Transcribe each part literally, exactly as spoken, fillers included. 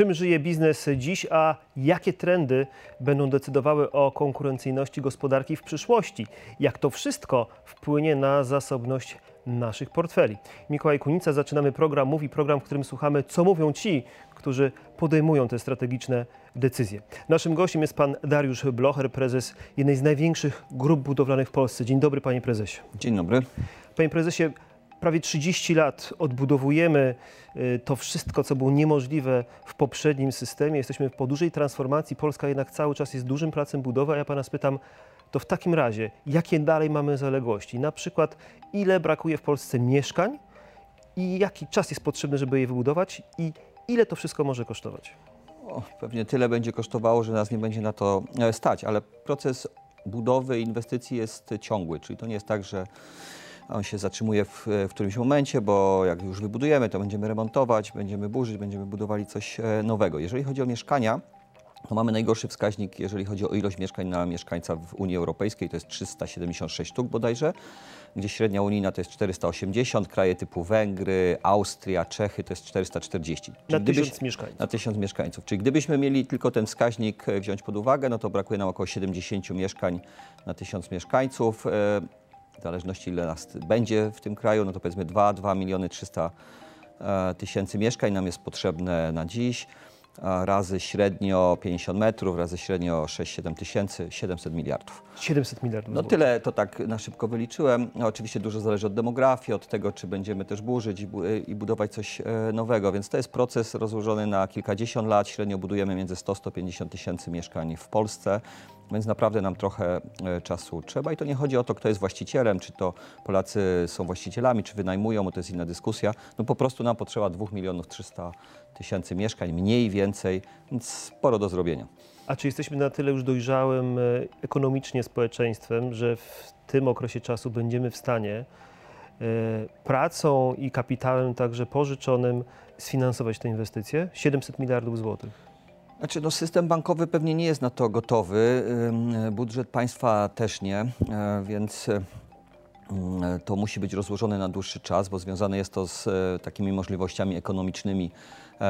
Czym żyje biznes dziś, a jakie trendy będą decydowały o konkurencyjności gospodarki w przyszłości? Jak to wszystko wpłynie na zasobność naszych portfeli? Mikołaj Kunica, zaczynamy program Mówi, program, w którym słuchamy, co mówią ci, którzy podejmują te strategiczne decyzje. Naszym gościem jest pan Dariusz Blocher, prezes jednej z największych grup budowlanych w Polsce. Dzień dobry, panie prezesie. Dzień dobry. Panie prezesie, prawie trzydzieści lat odbudowujemy to wszystko, co było niemożliwe w poprzednim systemie. Jesteśmy po dużej transformacji. Polska jednak cały czas jest dużym placem budowy. A ja pana spytam, to w takim razie, jakie dalej mamy zaległości? Na przykład, ile brakuje w Polsce mieszkań i jaki czas jest potrzebny, żeby je wybudować i ile to wszystko może kosztować? O, pewnie tyle będzie kosztowało, że nas nie będzie na to stać, ale proces budowy inwestycji jest ciągły, czyli to nie jest tak, że on się zatrzymuje w, w którymś momencie, bo jak już wybudujemy, to będziemy remontować, będziemy burzyć, będziemy budowali coś nowego. Jeżeli chodzi o mieszkania, to mamy najgorszy wskaźnik, jeżeli chodzi o ilość mieszkań na mieszkańca w Unii Europejskiej, to jest trzysta siedemdziesiąt sześć sztuk bodajże, gdzie średnia unijna to jest czterysta osiemdziesiąt, kraje typu Węgry, Austria, Czechy to jest czterysta czterdzieści. Czyli na tysiąc mieszkańców. Na tysiąc mieszkańców. Czyli gdybyśmy mieli tylko ten wskaźnik wziąć pod uwagę, no to brakuje nam około siedemdziesięciu mieszkań na tysiąc mieszkańców. W zależności ile nas będzie w tym kraju, no to powiedzmy dwa miliony trzysta tysięcy mieszkań nam jest potrzebne na dziś, razy średnio pięćdziesiąt metrów, razy średnio sześć siedem tysięcy, siedemset miliardów. siedemset miliardów. No tyle to tak na szybko wyliczyłem. Oczywiście dużo zależy od demografii, od tego, czy będziemy też burzyć i budować coś nowego, więc to jest proces rozłożony na kilkadziesiąt lat. Średnio budujemy między sto a sto pięćdziesiąt tysięcy mieszkań w Polsce. Więc naprawdę nam trochę czasu trzeba i to nie chodzi o to, kto jest właścicielem, czy to Polacy są właścicielami, czy wynajmują, bo to jest inna dyskusja. No po prostu nam potrzeba dwóch milionów trzystu tysięcy mieszkań, mniej więcej, więc sporo do zrobienia. A czy jesteśmy na tyle już dojrzałym ekonomicznie społeczeństwem, że w tym okresie czasu będziemy w stanie pracą i kapitałem także pożyczonym sfinansować te inwestycje? siedemset miliardów złotych. Znaczy, no system bankowy pewnie nie jest na to gotowy, budżet państwa też nie, więc to musi być rozłożone na dłuższy czas, bo związane jest to z takimi możliwościami ekonomicznymi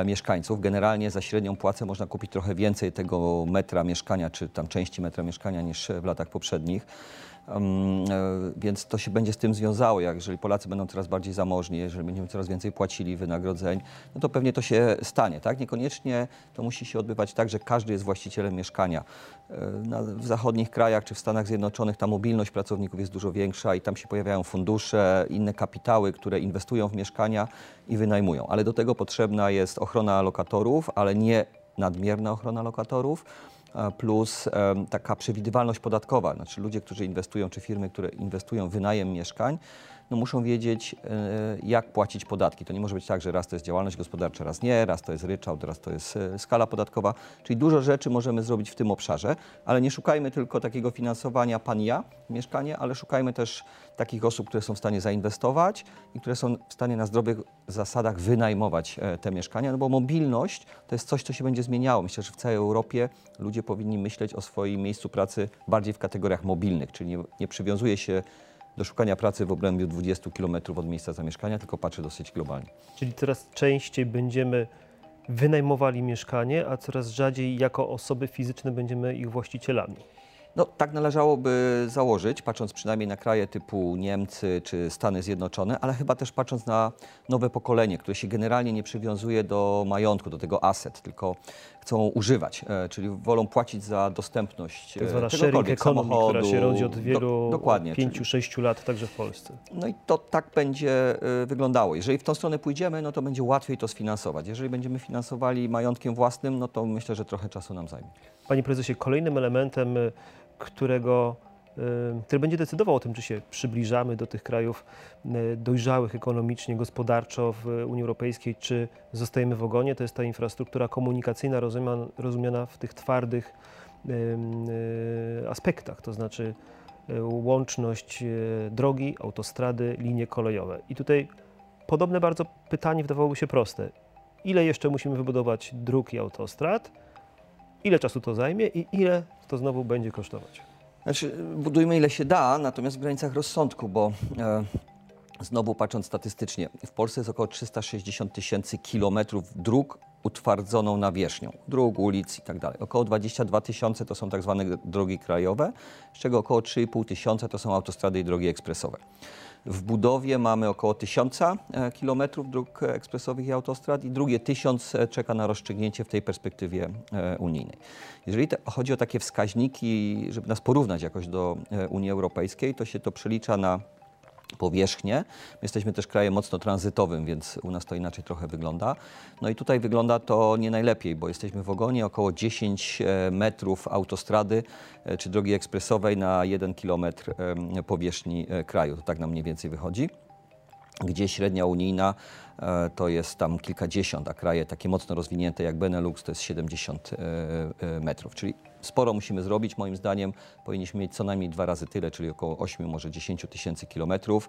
mieszkańców. Generalnie za średnią płacę można kupić trochę więcej tego metra mieszkania, czy tam części metra mieszkania niż w latach poprzednich. Um, więc to się będzie z tym wiązało, jak jeżeli Polacy będą coraz bardziej zamożni, jeżeli będziemy coraz więcej płacili wynagrodzeń, no to pewnie to się stanie, tak? Niekoniecznie to musi się odbywać tak, że każdy jest właścicielem mieszkania. Na, w zachodnich krajach czy w Stanach Zjednoczonych ta mobilność pracowników jest dużo większa i tam się pojawiają fundusze, inne kapitały, które inwestują w mieszkania i wynajmują. Ale do tego potrzebna jest ochrona lokatorów, ale nie nadmierna ochrona lokatorów, plus um, taka przewidywalność podatkowa. Znaczy ludzie, którzy inwestują, czy firmy, które inwestują w wynajem mieszkań, no muszą wiedzieć, y, jak płacić podatki. To nie może być tak, że raz to jest działalność gospodarcza, raz nie, raz to jest ryczałt, raz to jest y, skala podatkowa. Czyli dużo rzeczy możemy zrobić w tym obszarze, ale nie szukajmy tylko takiego finansowania pan ja, mieszkanie, ale szukajmy też takich osób, które są w stanie zainwestować i które są w stanie na zdrowych zasadach wynajmować y, te mieszkania, no bo mobilność to jest coś, co się będzie zmieniało. Myślę, że w całej Europie ludzie powinni myśleć o swoim miejscu pracy bardziej w kategoriach mobilnych, czyli nie, nie przywiązuje się do szukania pracy w obrębie dwudziestu kilometrów od miejsca zamieszkania, tylko patrzy dosyć globalnie. Czyli coraz częściej będziemy wynajmowali mieszkanie, a coraz rzadziej jako osoby fizyczne będziemy ich właścicielami. No, tak należałoby założyć, patrząc przynajmniej na kraje typu Niemcy czy Stany Zjednoczone, ale chyba też patrząc na nowe pokolenie, które się generalnie nie przywiązuje do majątku, do tego asset, tylko chcą używać, e, czyli wolą płacić za dostępność tak zwana sharing economy, która się rodzi od wielu, pięciu do sześciu lat także w Polsce. No i to tak będzie e, wyglądało. Jeżeli w tą stronę pójdziemy, no to będzie łatwiej to sfinansować. Jeżeli będziemy finansowali majątkiem własnym, no to myślę, że trochę czasu nam zajmie. Panie prezesie, kolejnym elementem, którego, który będzie decydował o tym, czy się przybliżamy do tych krajów dojrzałych ekonomicznie, gospodarczo w Unii Europejskiej, czy zostajemy w ogonie, to jest ta infrastruktura komunikacyjna rozumiana, rozumiana w tych twardych aspektach, to znaczy łączność drogi, autostrady, linie kolejowe. I tutaj podobne bardzo pytanie wydawałoby się proste. Ile jeszcze musimy wybudować dróg i autostrad? Ile czasu to zajmie i ile to znowu będzie kosztować? Znaczy, budujmy ile się da, natomiast w granicach rozsądku, bo e, znowu patrząc statystycznie, w Polsce jest około trzysta sześćdziesiąt tysięcy kilometrów dróg utwardzoną nawierzchnią, dróg, ulic i tak dalej. Około dwadzieścia dwa tysiące to są tak zwane drogi krajowe, z czego około trzy i pół tysiąca to są autostrady i drogi ekspresowe. W budowie mamy około tysiąca kilometrów dróg ekspresowych i autostrad i drugie tysiąc czeka na rozstrzygnięcie w tej perspektywie unijnej. Jeżeli chodzi o takie wskaźniki, żeby nas porównać jakoś do Unii Europejskiej, to się to przelicza na powierzchnię. My jesteśmy też krajem mocno tranzytowym, więc u nas to inaczej trochę wygląda. No i tutaj wygląda to nie najlepiej, bo jesteśmy w ogonie około dziesięć metrów autostrady czy drogi ekspresowej na jeden kilometr powierzchni kraju. To tak nam mniej więcej wychodzi. Gdzie średnia unijna to jest tam kilkadziesiąt, a kraje takie mocno rozwinięte jak Benelux to jest siedemdziesiąt metrów. Czyli sporo musimy zrobić. Moim zdaniem powinniśmy mieć co najmniej dwa razy tyle, czyli około osiem, może dziesięć tysięcy kilometrów.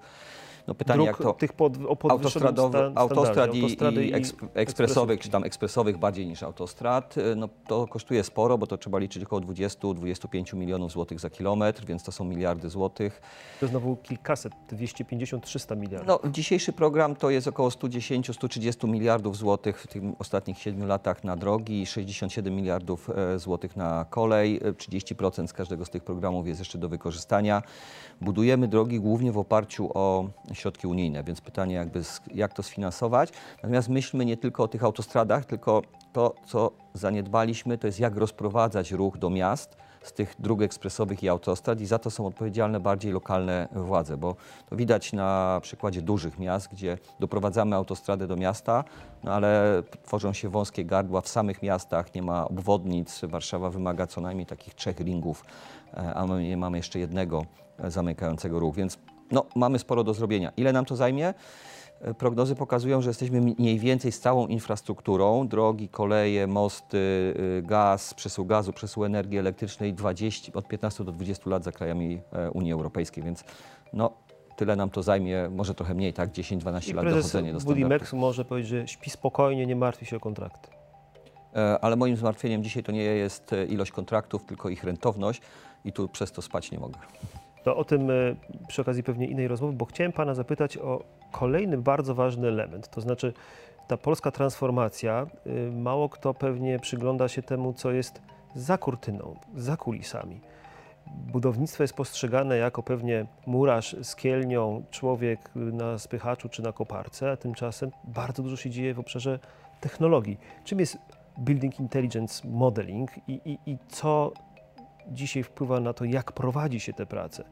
No pytanie, dróg, jak to tych pod, autostrad, autostrad i, i, i eks, ekspresowych, czy tam ekspresowych bardziej niż autostrad, no to kosztuje sporo, bo to trzeba liczyć około dwudziestu do dwudziestu pięciu milionów złotych za kilometr, więc to są miliardy złotych. To znowu kilkaset, dwieście pięćdziesiąt do trzystu miliardów. No, dzisiejszy program to jest około stu dziesięciu do stu trzydziestu miliardów złotych w tych ostatnich siedmiu latach na drogi, sześćdziesiąt siedem miliardów złotych na kolej, trzydzieści procent z każdego z tych programów jest jeszcze do wykorzystania. Budujemy drogi głównie w oparciu o środki unijne, więc pytanie jakby jak to sfinansować. Natomiast myślmy nie tylko o tych autostradach, tylko to, co zaniedbaliśmy, to jest jak rozprowadzać ruch do miast z tych dróg ekspresowych i autostrad i za to są odpowiedzialne bardziej lokalne władze, bo to widać na przykładzie dużych miast, gdzie doprowadzamy autostradę do miasta, no ale tworzą się wąskie gardła w samych miastach, nie ma obwodnic, Warszawa wymaga co najmniej takich trzech ringów, a my nie mamy jeszcze jednego zamykającego ruch, więc no, mamy sporo do zrobienia. Ile nam to zajmie? Prognozy pokazują, że jesteśmy mniej więcej z całą infrastrukturą, drogi, koleje, mosty, gaz, przesył gazu, przesył energii elektrycznej dwadzieścia, od piętnastu do dwudziestu lat za krajami Unii Europejskiej, więc no, tyle nam to zajmie, może trochę mniej, tak, dziesięć do dwunastu lat dochodzenie do standardu. Budimex może powiedzieć, że śpi spokojnie, nie martwi się o kontrakty. Ale moim zmartwieniem dzisiaj to nie jest ilość kontraktów, tylko ich rentowność i tu przez to spać nie mogę. To o tym przy okazji pewnie innej rozmowy, bo chciałem Pana zapytać o kolejny bardzo ważny element, to znaczy ta polska transformacja, mało kto pewnie przygląda się temu, co jest za kurtyną, za kulisami. Budownictwo jest postrzegane jako pewnie murarz z kielnią, człowiek na spychaczu czy na koparce, a tymczasem bardzo dużo się dzieje w obszarze technologii. Czym jest Building Intelligence Modeling i, i, i co dzisiaj wpływa na to, jak prowadzi się te prace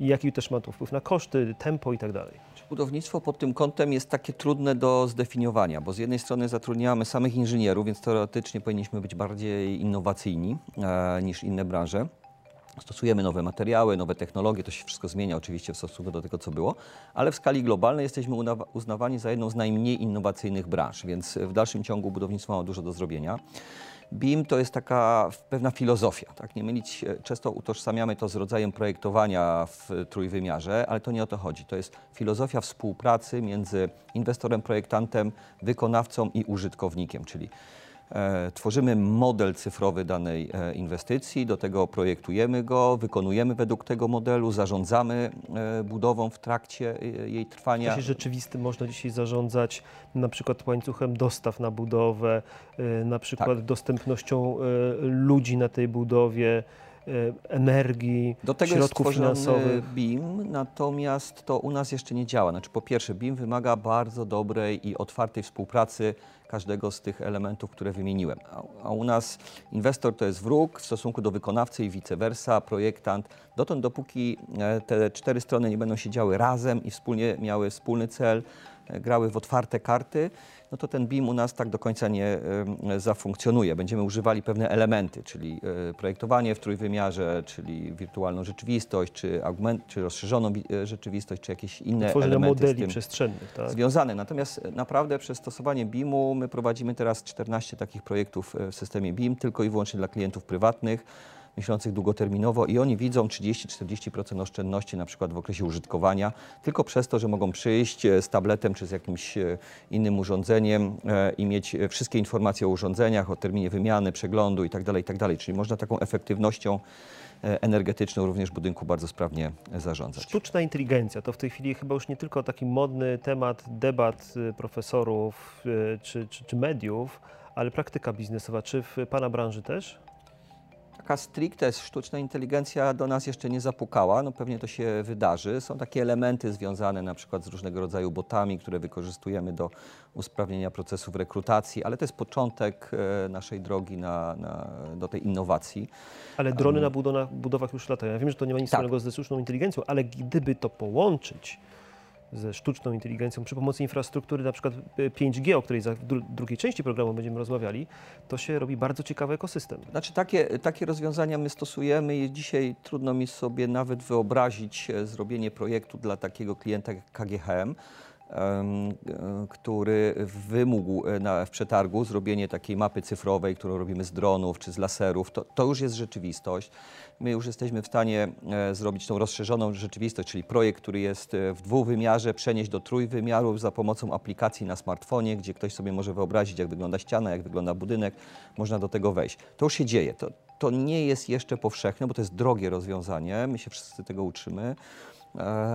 i jaki też ma to wpływ na koszty, tempo i tak dalej. Budownictwo pod tym kątem jest takie trudne do zdefiniowania, bo z jednej strony zatrudniamy samych inżynierów, więc teoretycznie powinniśmy być bardziej innowacyjni e, niż inne branże. Stosujemy nowe materiały, nowe technologie, to się wszystko zmienia oczywiście w stosunku do tego, co było, ale w skali globalnej jesteśmy uznawani za jedną z najmniej innowacyjnych branż, więc w dalszym ciągu budownictwo ma dużo do zrobienia. B I M to jest taka pewna filozofia, tak? Nie mylić, często utożsamiamy to z rodzajem projektowania w trójwymiarze, ale to nie o to chodzi. To jest filozofia współpracy między inwestorem, projektantem, wykonawcą i użytkownikiem, czyli e, tworzymy model cyfrowy danej e, inwestycji, do tego projektujemy go, wykonujemy według tego modelu, zarządzamy e, budową w trakcie e, jej trwania. W czasie rzeczywistym można dzisiaj zarządzać na przykład łańcuchem dostaw na budowę, e, na przykład tak. dostępnością e, ludzi na tej budowie, energii, do tego środków jest finansowych. B I M, natomiast to u nas jeszcze nie działa. Znaczy, po pierwsze, B I M wymaga bardzo dobrej i otwartej współpracy każdego z tych elementów, które wymieniłem. A u nas inwestor to jest wróg w stosunku do wykonawcy i vice versa, projektant. Dotąd, dopóki te cztery strony nie będą siedziały razem i wspólnie miały wspólny cel, grały w otwarte karty, no to ten B I M u nas tak do końca nie y, zafunkcjonuje. Będziemy używali pewne elementy, czyli y, projektowanie w trójwymiarze, czyli wirtualną rzeczywistość, czy, augment, czy rozszerzoną y, rzeczywistość, czy jakieś inne elementy modeli z tym przestrzennych, tak? związane. Natomiast naprawdę przez stosowanie B I M u my prowadzimy teraz czternaście takich projektów w systemie B I M, tylko i wyłącznie dla klientów prywatnych, myślących długoterminowo i oni widzą trzydzieści do czterdziestu procent oszczędności na przykład w okresie użytkowania, tylko przez to, że mogą przyjść z tabletem czy z jakimś innym urządzeniem i mieć wszystkie informacje o urządzeniach, o terminie wymiany, przeglądu itd., itd. Czyli można taką efektywnością energetyczną również budynku bardzo sprawnie zarządzać. Sztuczna inteligencja to w tej chwili chyba już nie tylko taki modny temat debat profesorów czy, czy, czy mediów, ale praktyka biznesowa, czy w Pana branży też? Taka stricte sztuczna inteligencja do nas jeszcze nie zapukała, no pewnie to się wydarzy. Są takie elementy związane na przykład z różnego rodzaju botami, które wykorzystujemy do usprawnienia procesów rekrutacji, ale to jest początek naszej drogi na, na, do tej innowacji. Ale drony um, na budowach, budowach już latają. Ja wiem, że to nie ma nic tak. wspólnego ze sztuczną inteligencją, ale gdyby to połączyć ze sztuczną inteligencją przy pomocy infrastruktury, na przykład pięć G, o której za drugiej części programu będziemy rozmawiali, to się robi bardzo ciekawy ekosystem. Znaczy takie, takie rozwiązania my stosujemy i dzisiaj trudno mi sobie nawet wyobrazić zrobienie projektu dla takiego klienta jak K G H M, który wymógł na, w przetargu zrobienie takiej mapy cyfrowej, którą robimy z dronów czy z laserów. To, to już jest rzeczywistość. My już jesteśmy w stanie e, zrobić tą rozszerzoną rzeczywistość, czyli projekt, który jest w dwuwymiarze, przenieść do trójwymiaru za pomocą aplikacji na smartfonie, gdzie ktoś sobie może wyobrazić, jak wygląda ściana, jak wygląda budynek. Można do tego wejść. To już się dzieje. To, to nie jest jeszcze powszechne, bo to jest drogie rozwiązanie. My się wszyscy tego uczymy.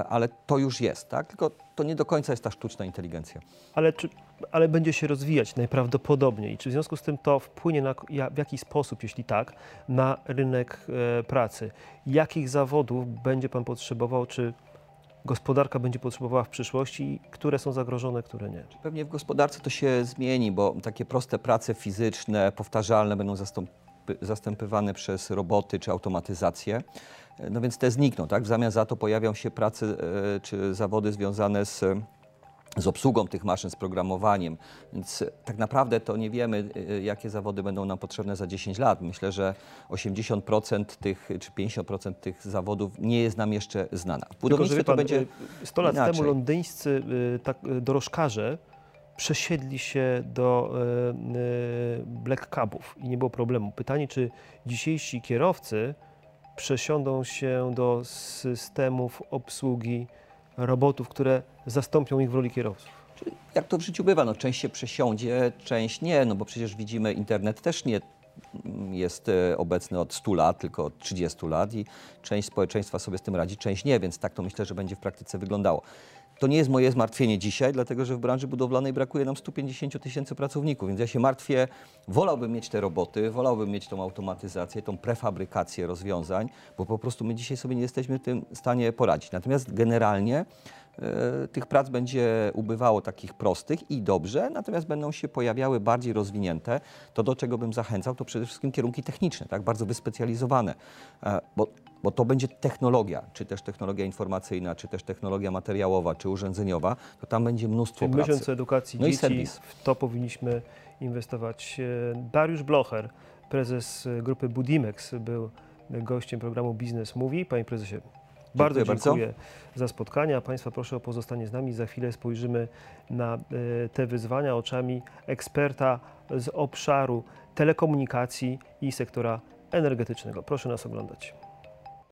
Ale to już jest, tak? Tylko to nie do końca jest ta sztuczna inteligencja. Ale, czy, ale będzie się rozwijać najprawdopodobniej. Czy w związku z tym to wpłynie na, w jakiś sposób, jeśli tak, na rynek e, pracy? Jakich zawodów będzie Pan potrzebował, czy gospodarka będzie potrzebowała w przyszłości, które są zagrożone, które nie? Pewnie w gospodarce to się zmieni, bo takie proste prace fizyczne, powtarzalne będą zastąp- zastępywane przez roboty czy automatyzację. No więc te znikną, tak? W zamian za to pojawią się prace y, czy zawody związane z, z obsługą tych maszyn, z programowaniem. Więc tak naprawdę to nie wiemy, y, jakie zawody będą nam potrzebne za dziesięć lat. Myślę, że osiemdziesiąt procent tych, czy pięćdziesiąt procent tych zawodów nie jest nam jeszcze znana. W budownictwie Tylko, że pan, to będzie sto lat inaczej. Temu londyńscy y, tak, y, dorożkarze przesiedli się do y, y, black cabów i nie było problemu. Pytanie, czy dzisiejsi kierowcy przesiądą się do systemów obsługi robotów, które zastąpią ich w roli kierowców? Jak to w życiu bywa, no, część się przesiądzie, część nie, no bo przecież widzimy, internet też nie jest obecny od stu lat, tylko od trzydziestu lat i część społeczeństwa sobie z tym radzi, część nie, więc tak to myślę, że będzie w praktyce wyglądało. To nie jest moje zmartwienie dzisiaj, dlatego że w branży budowlanej brakuje nam stu pięćdziesięciu tysięcy pracowników, więc ja się martwię, wolałbym mieć te roboty, wolałbym mieć tą automatyzację, tą prefabrykację rozwiązań, bo po prostu my dzisiaj sobie nie jesteśmy w tym stanie poradzić. Natomiast generalnie y, tych prac będzie ubywało takich prostych i dobrze, natomiast będą się pojawiały bardziej rozwinięte. To, do czego bym zachęcał, to przede wszystkim kierunki techniczne, tak, bardzo wyspecjalizowane. Y, bo Bo to będzie technologia, czy też technologia informacyjna, czy też technologia materiałowa, czy urządzeniowa, to tam będzie mnóstwo pracy. Myśląc o edukacji dzieci, w to powinniśmy inwestować. Dariusz Blocher, prezes grupy Budimex, był gościem programu Biznes Mówi. Panie prezesie, bardzo dziękuję za spotkanie. Państwa proszę o pozostanie z nami. Za chwilę spojrzymy na te wyzwania oczami eksperta z obszaru telekomunikacji i sektora energetycznego. Proszę nas oglądać.